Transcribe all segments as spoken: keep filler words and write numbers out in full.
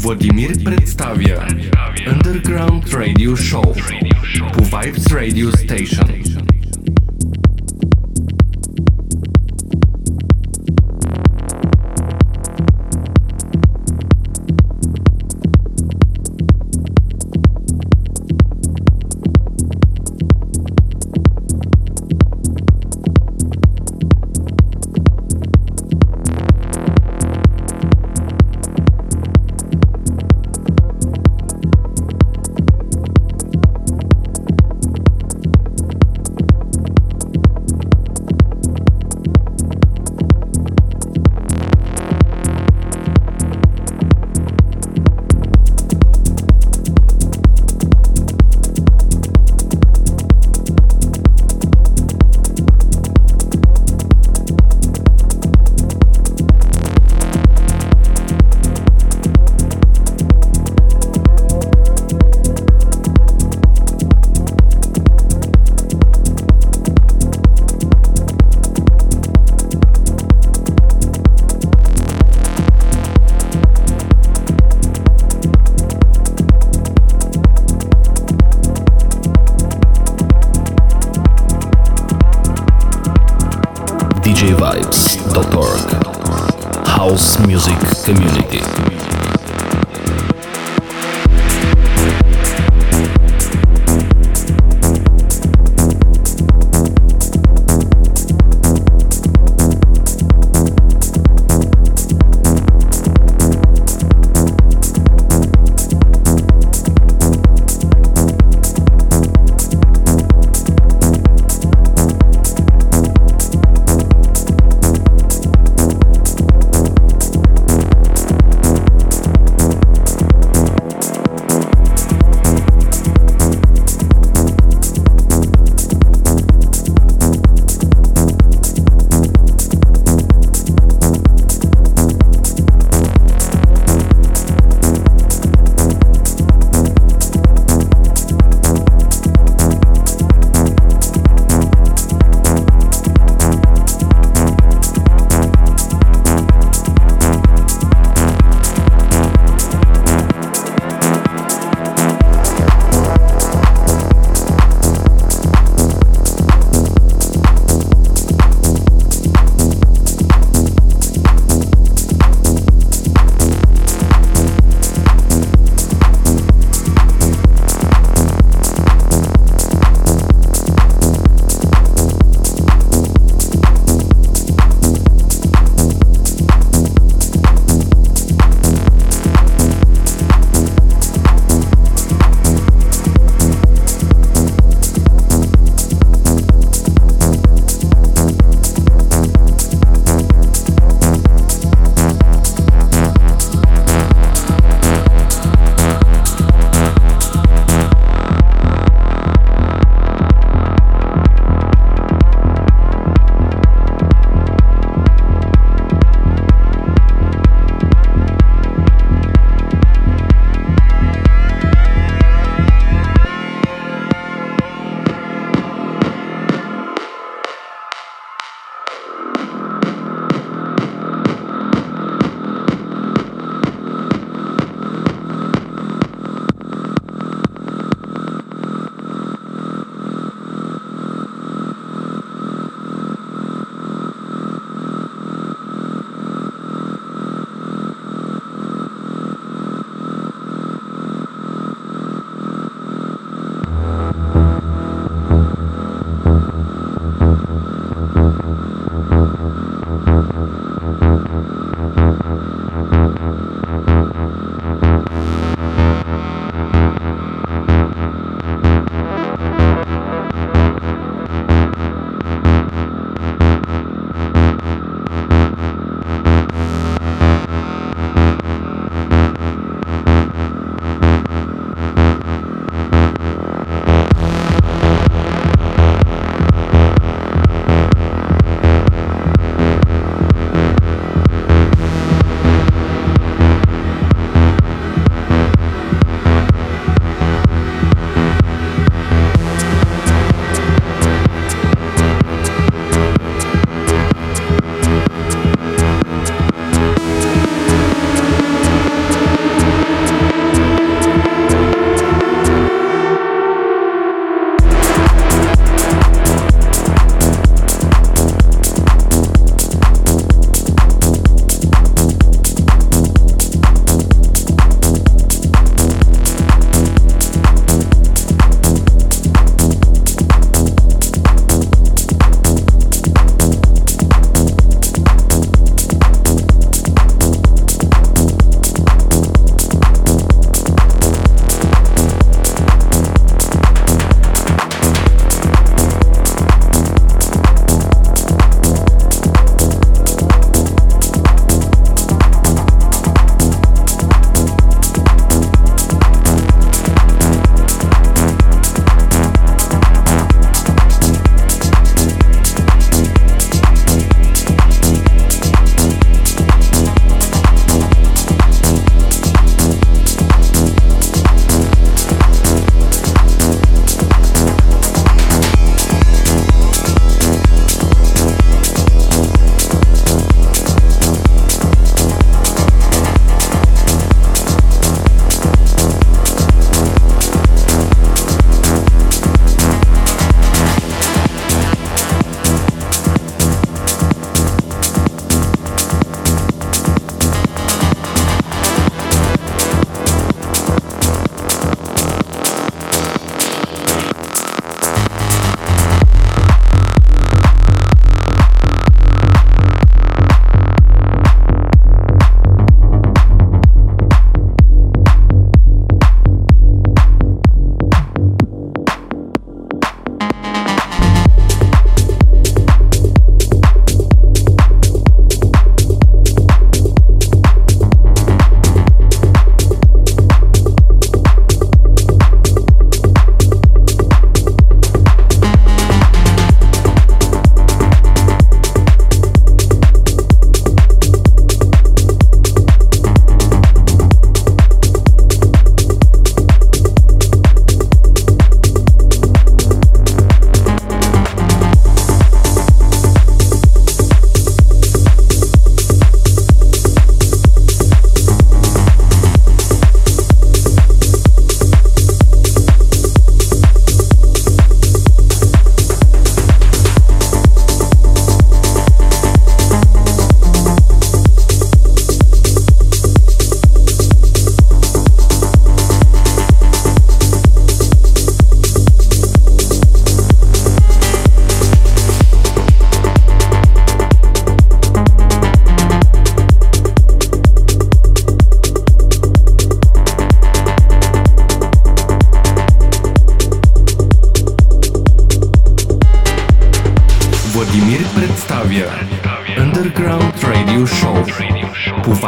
Владимир представя Underground Radio Show по Vibes Radio Station. D J Vibes dot org House Music Community.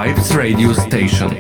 Vibes Radio Station.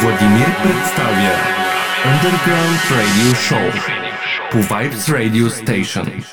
Владимир представляет Underground Radio Show. по Vibes Radio Station.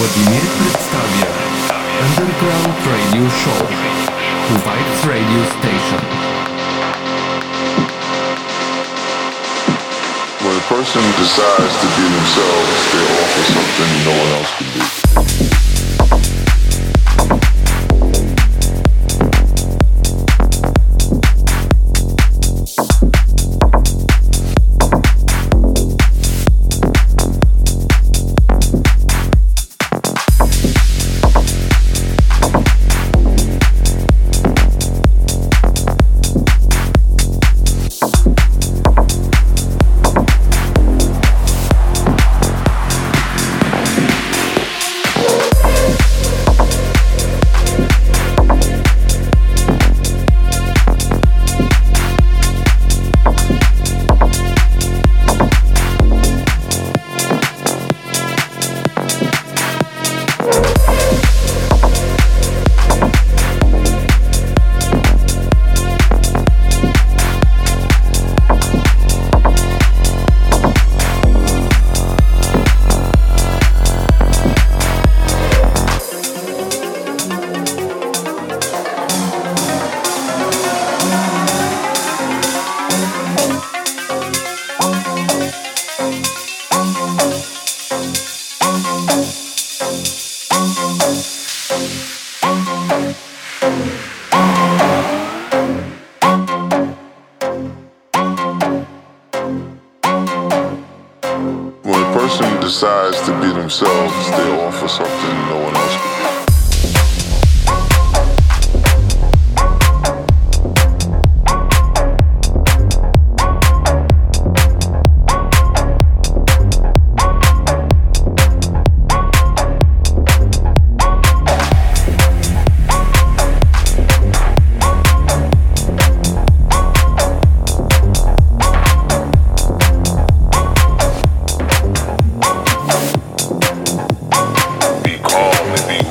Владимир представляет Underground Radio Show по Vibes Radio Station. When a person decides to be themselves, they offer something no one else can do. Be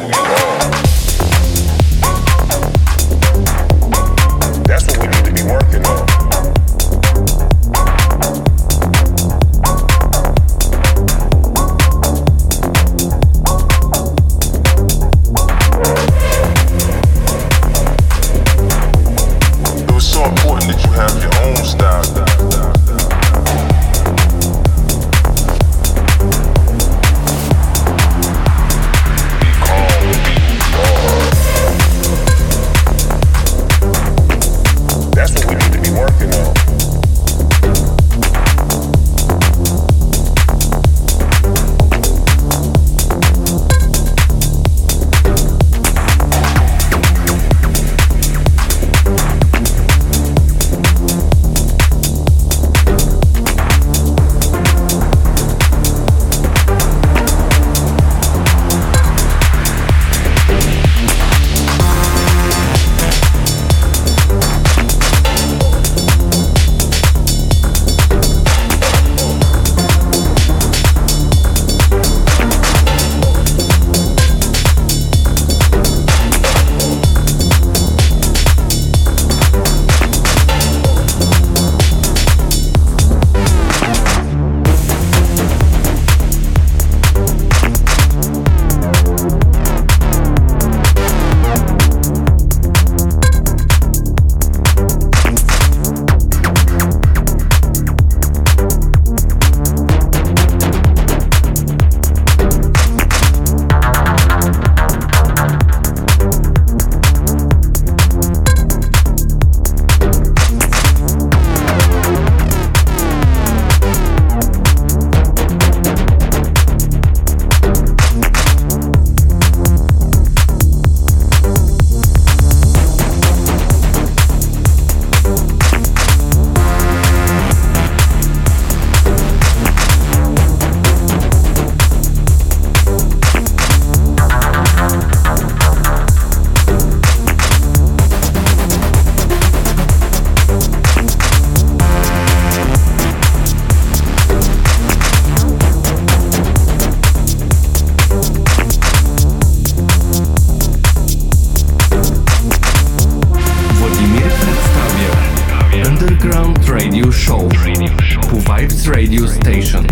Vibes Radio Station.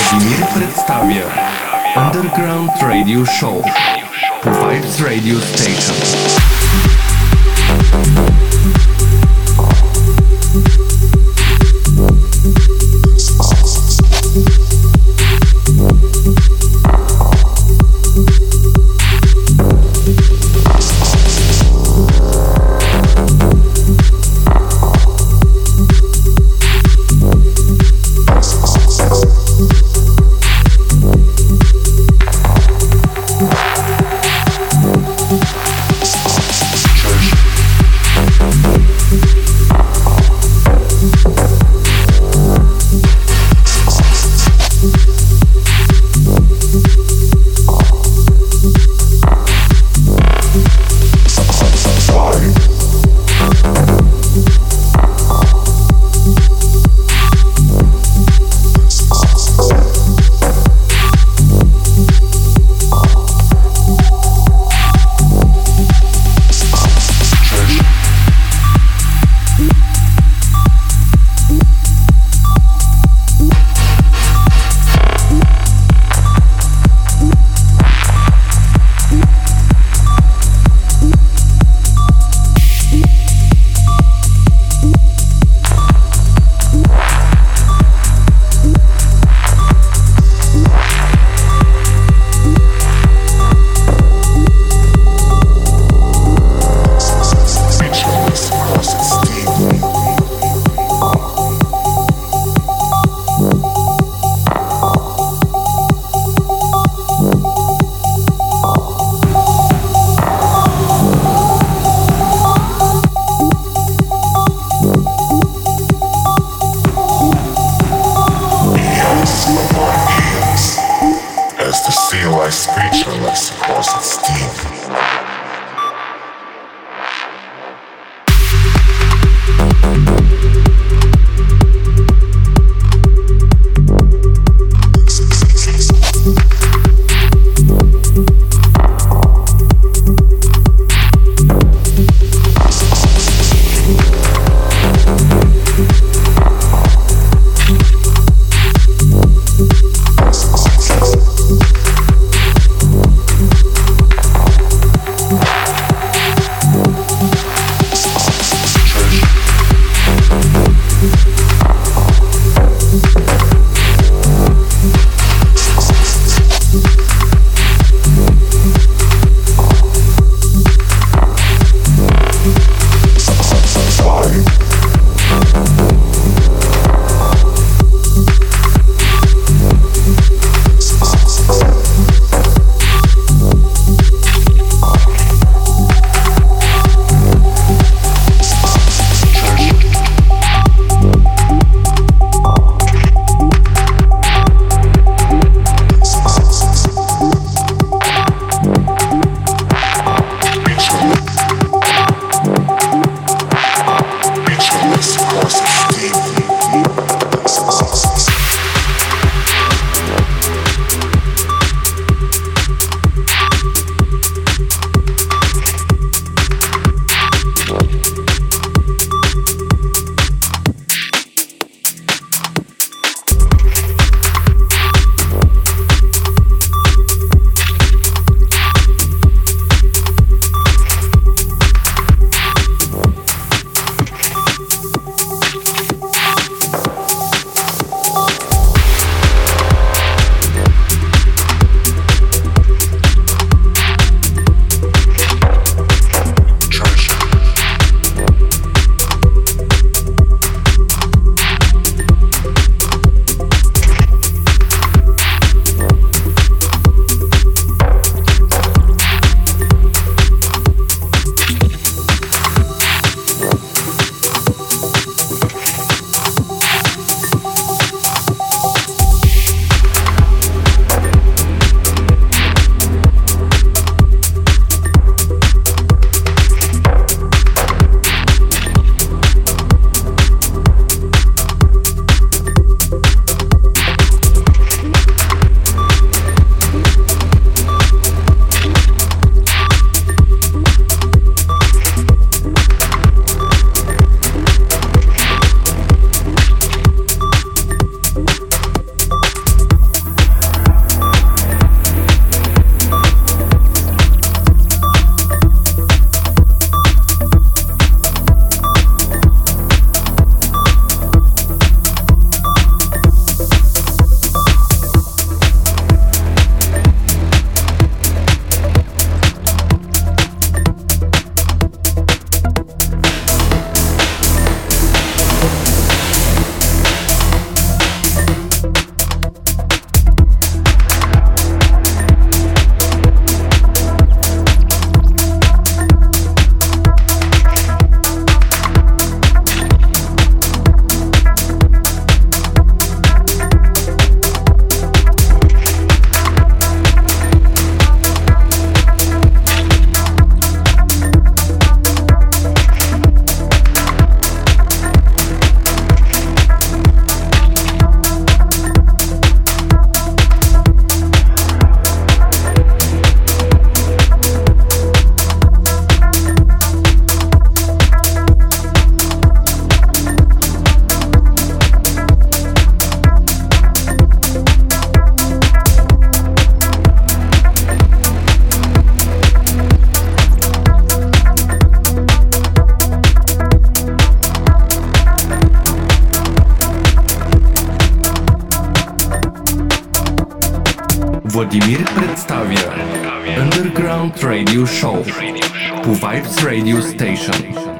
Владимир представил Underground Radio Show по Vibes Radio Station. Владимир представя Underground Radio Show по Vibes Radio Station.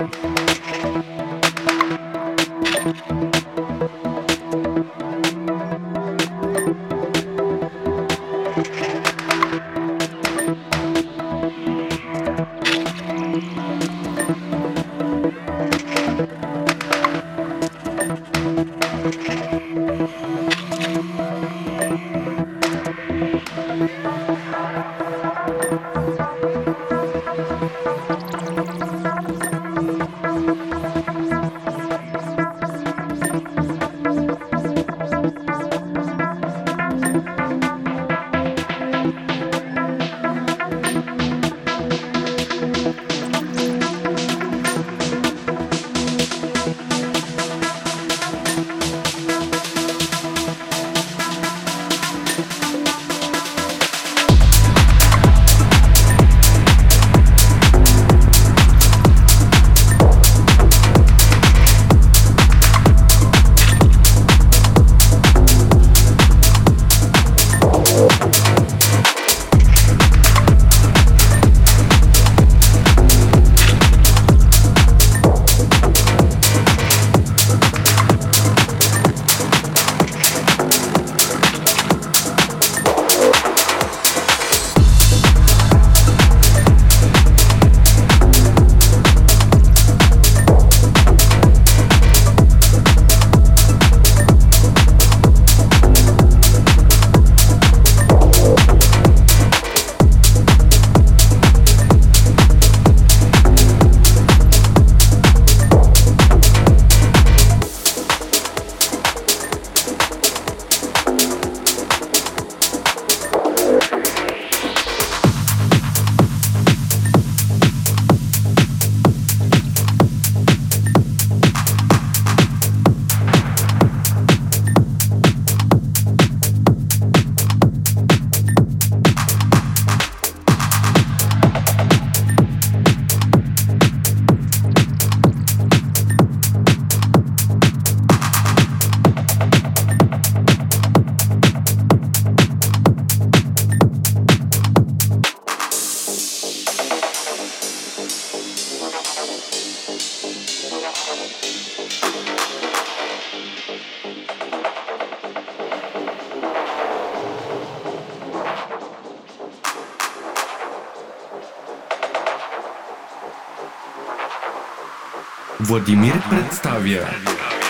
Владимир представя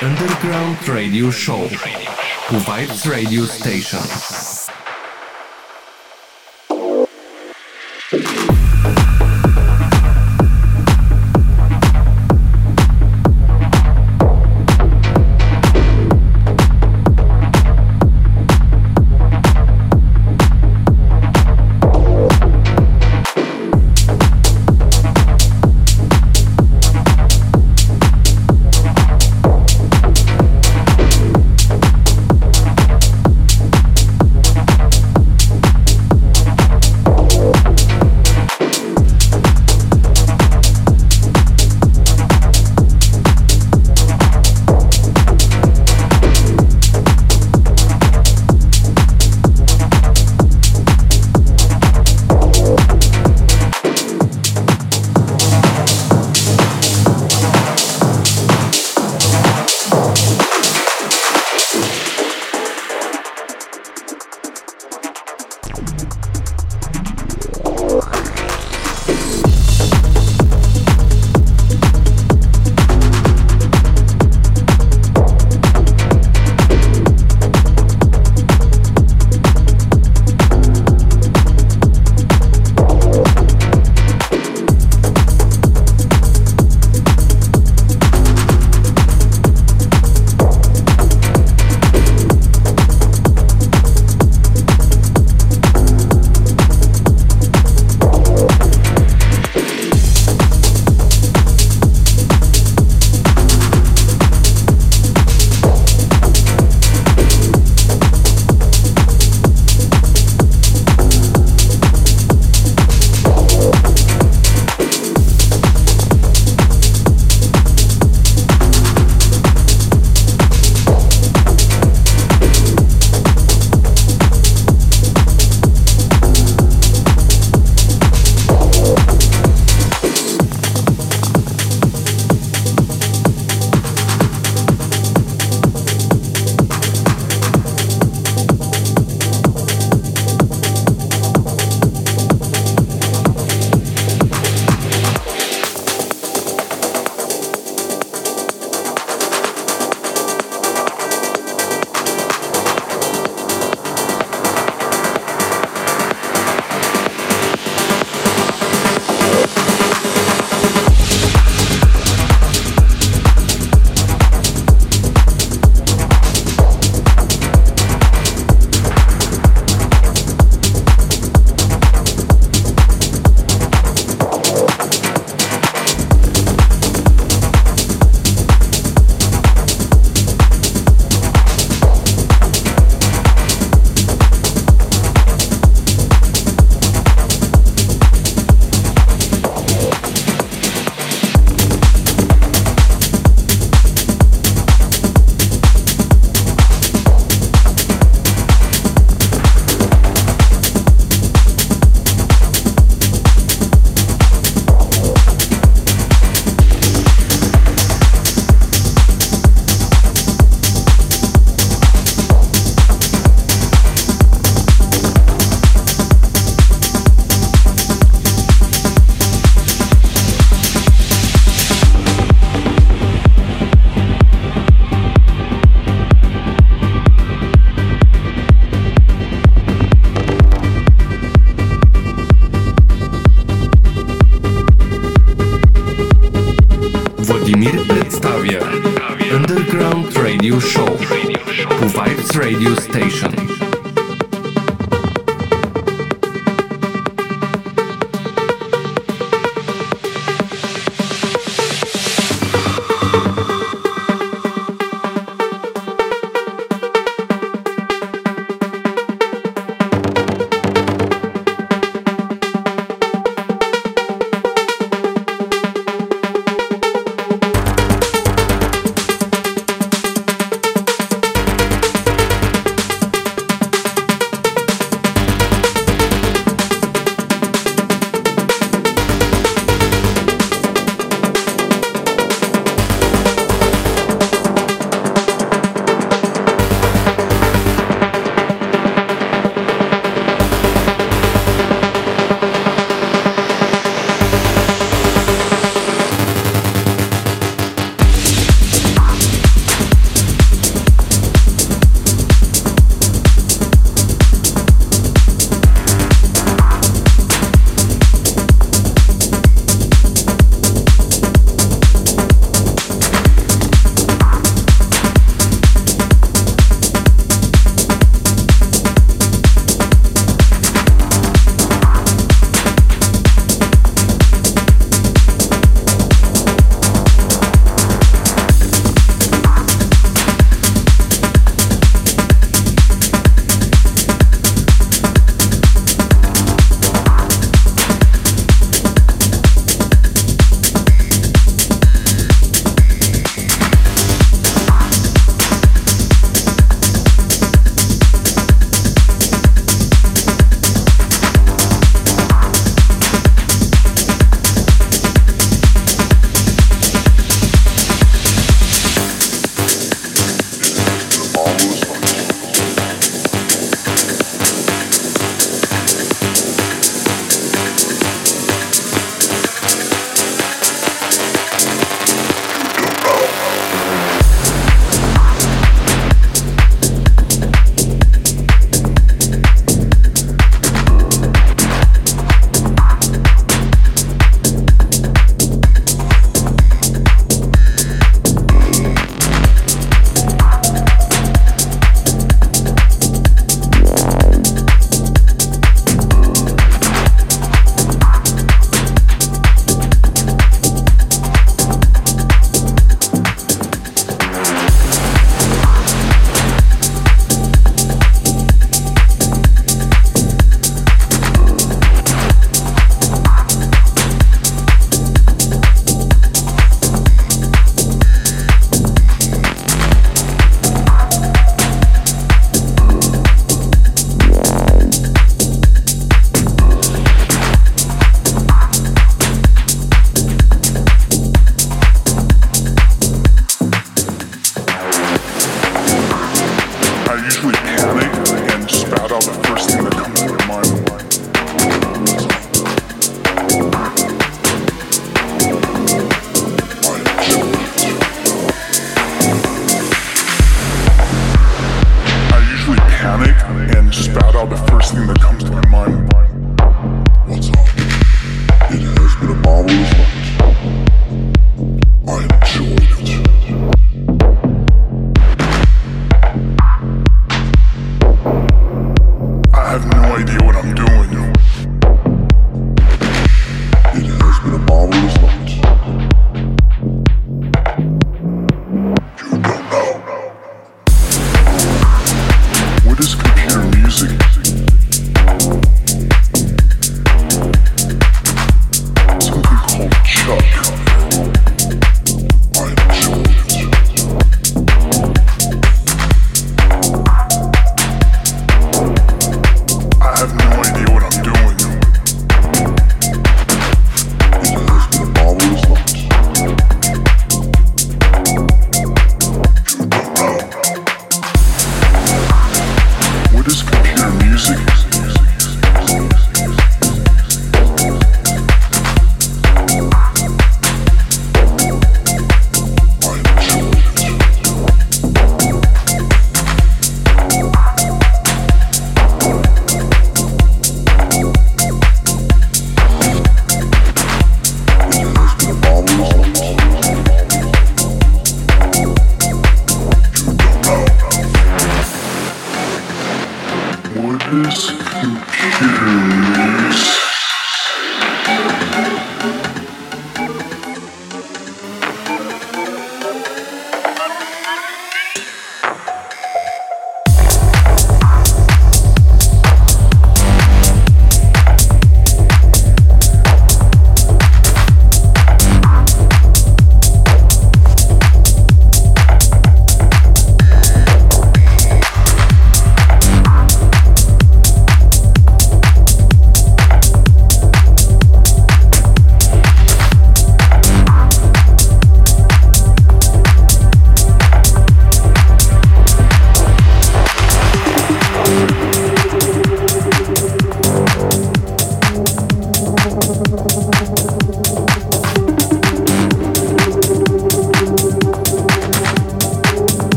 Underground Radio Show по Vibes Radio Station. Vibes Radio Station.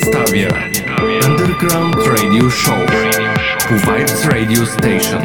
przedstawia Underground Radio Show u Vibes Radio Station.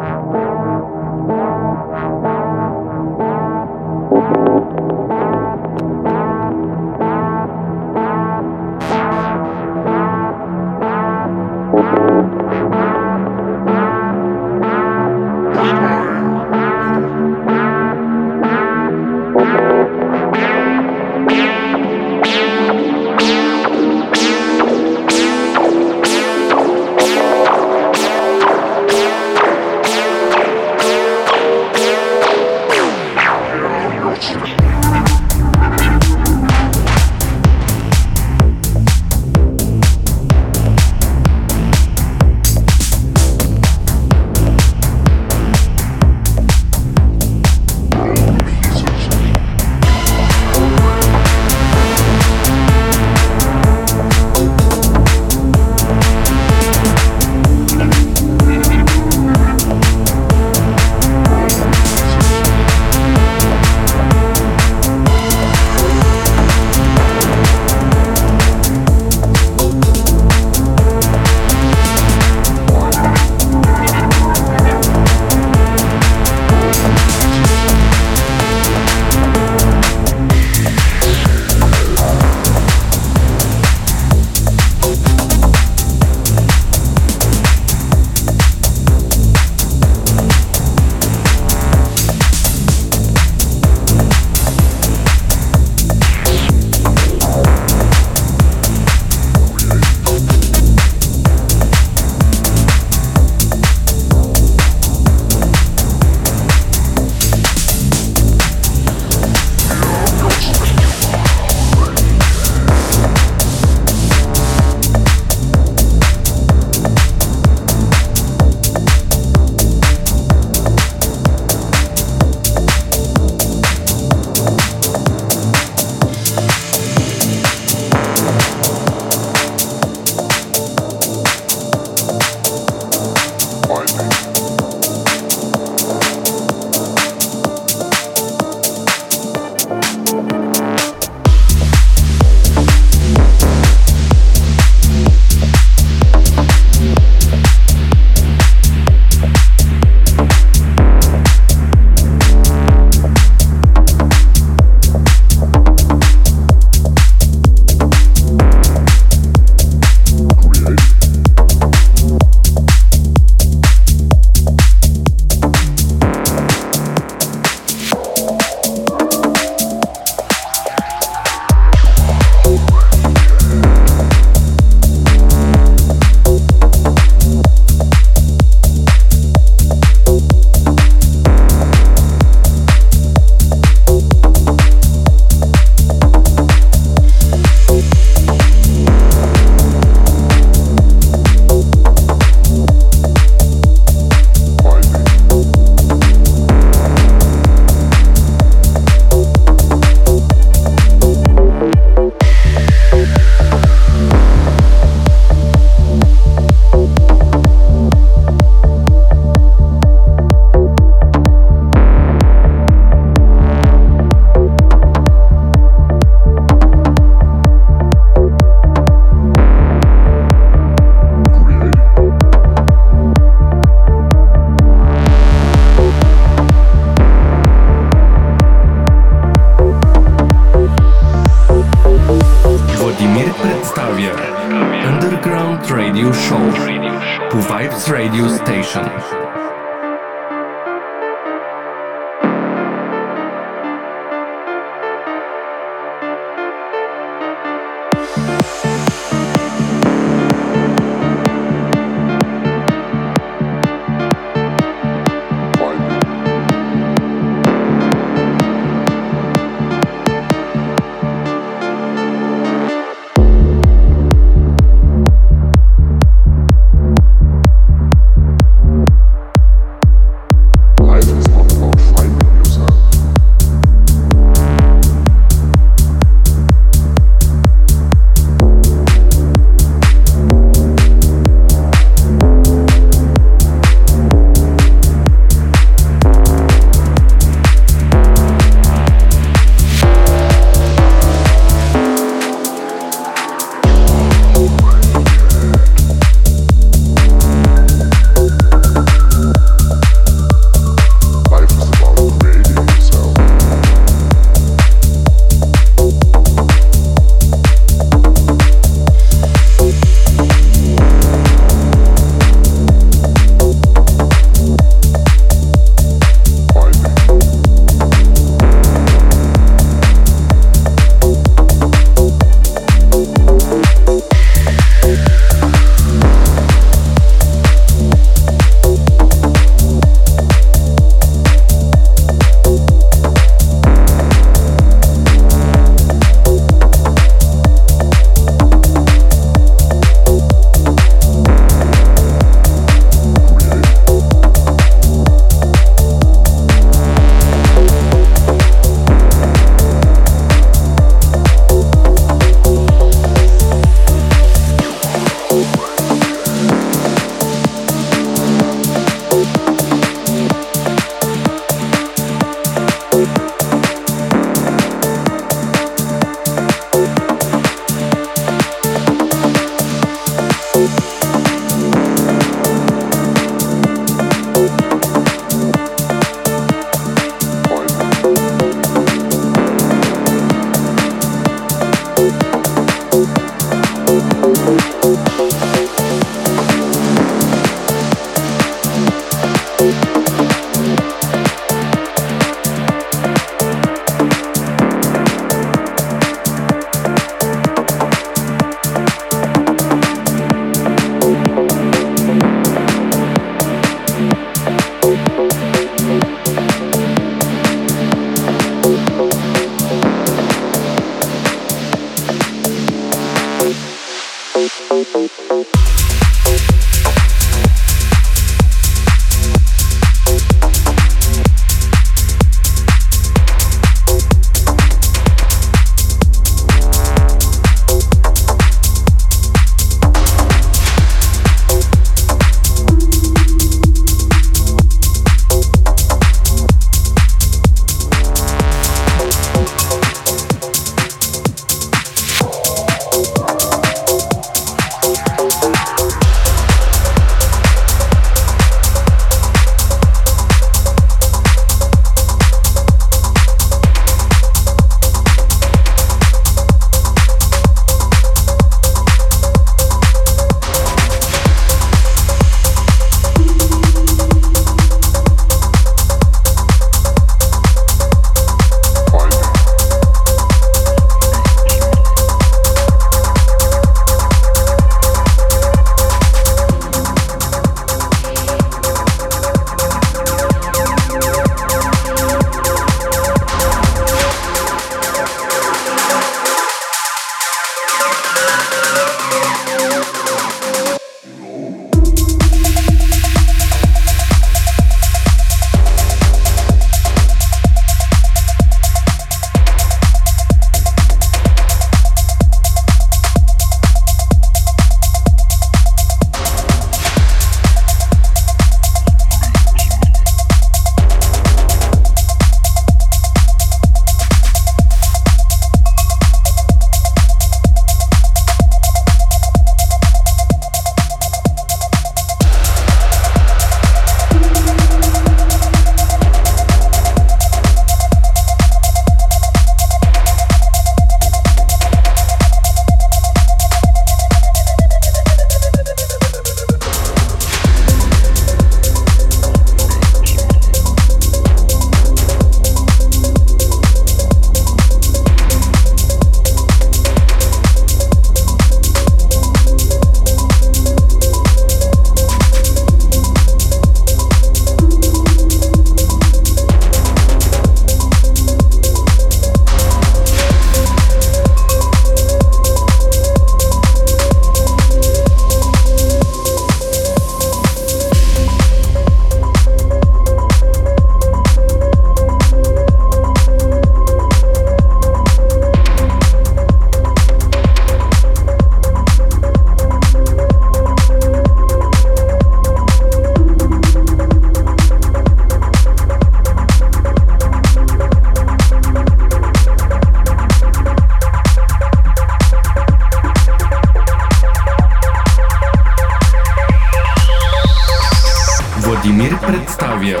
Владимир представя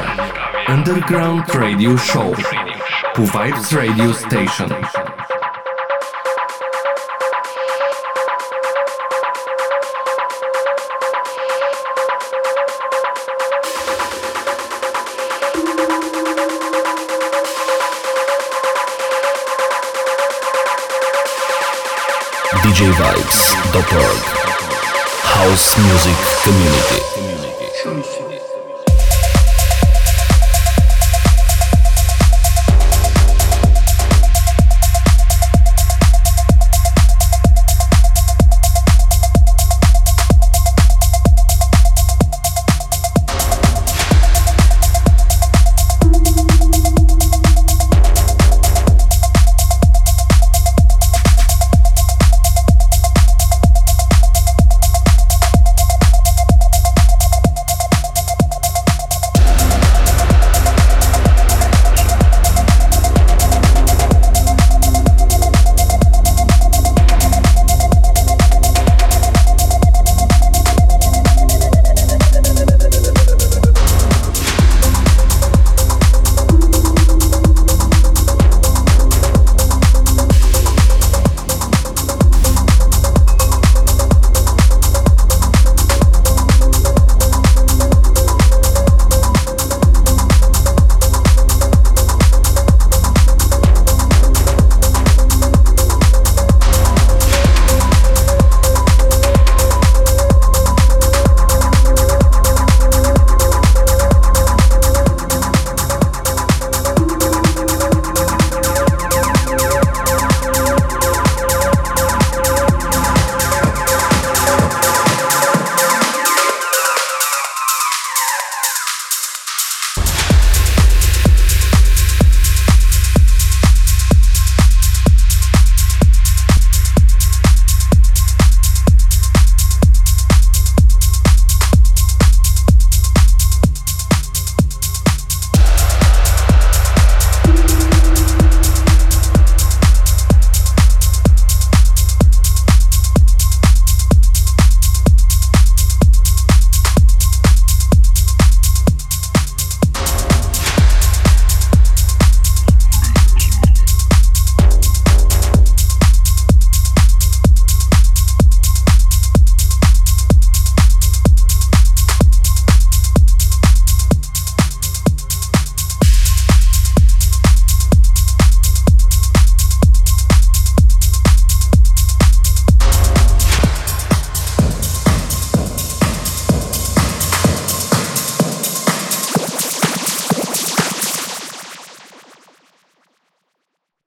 Underground Radio Show по Vibes Radio Station. DJ Vibes dot org House Music Community.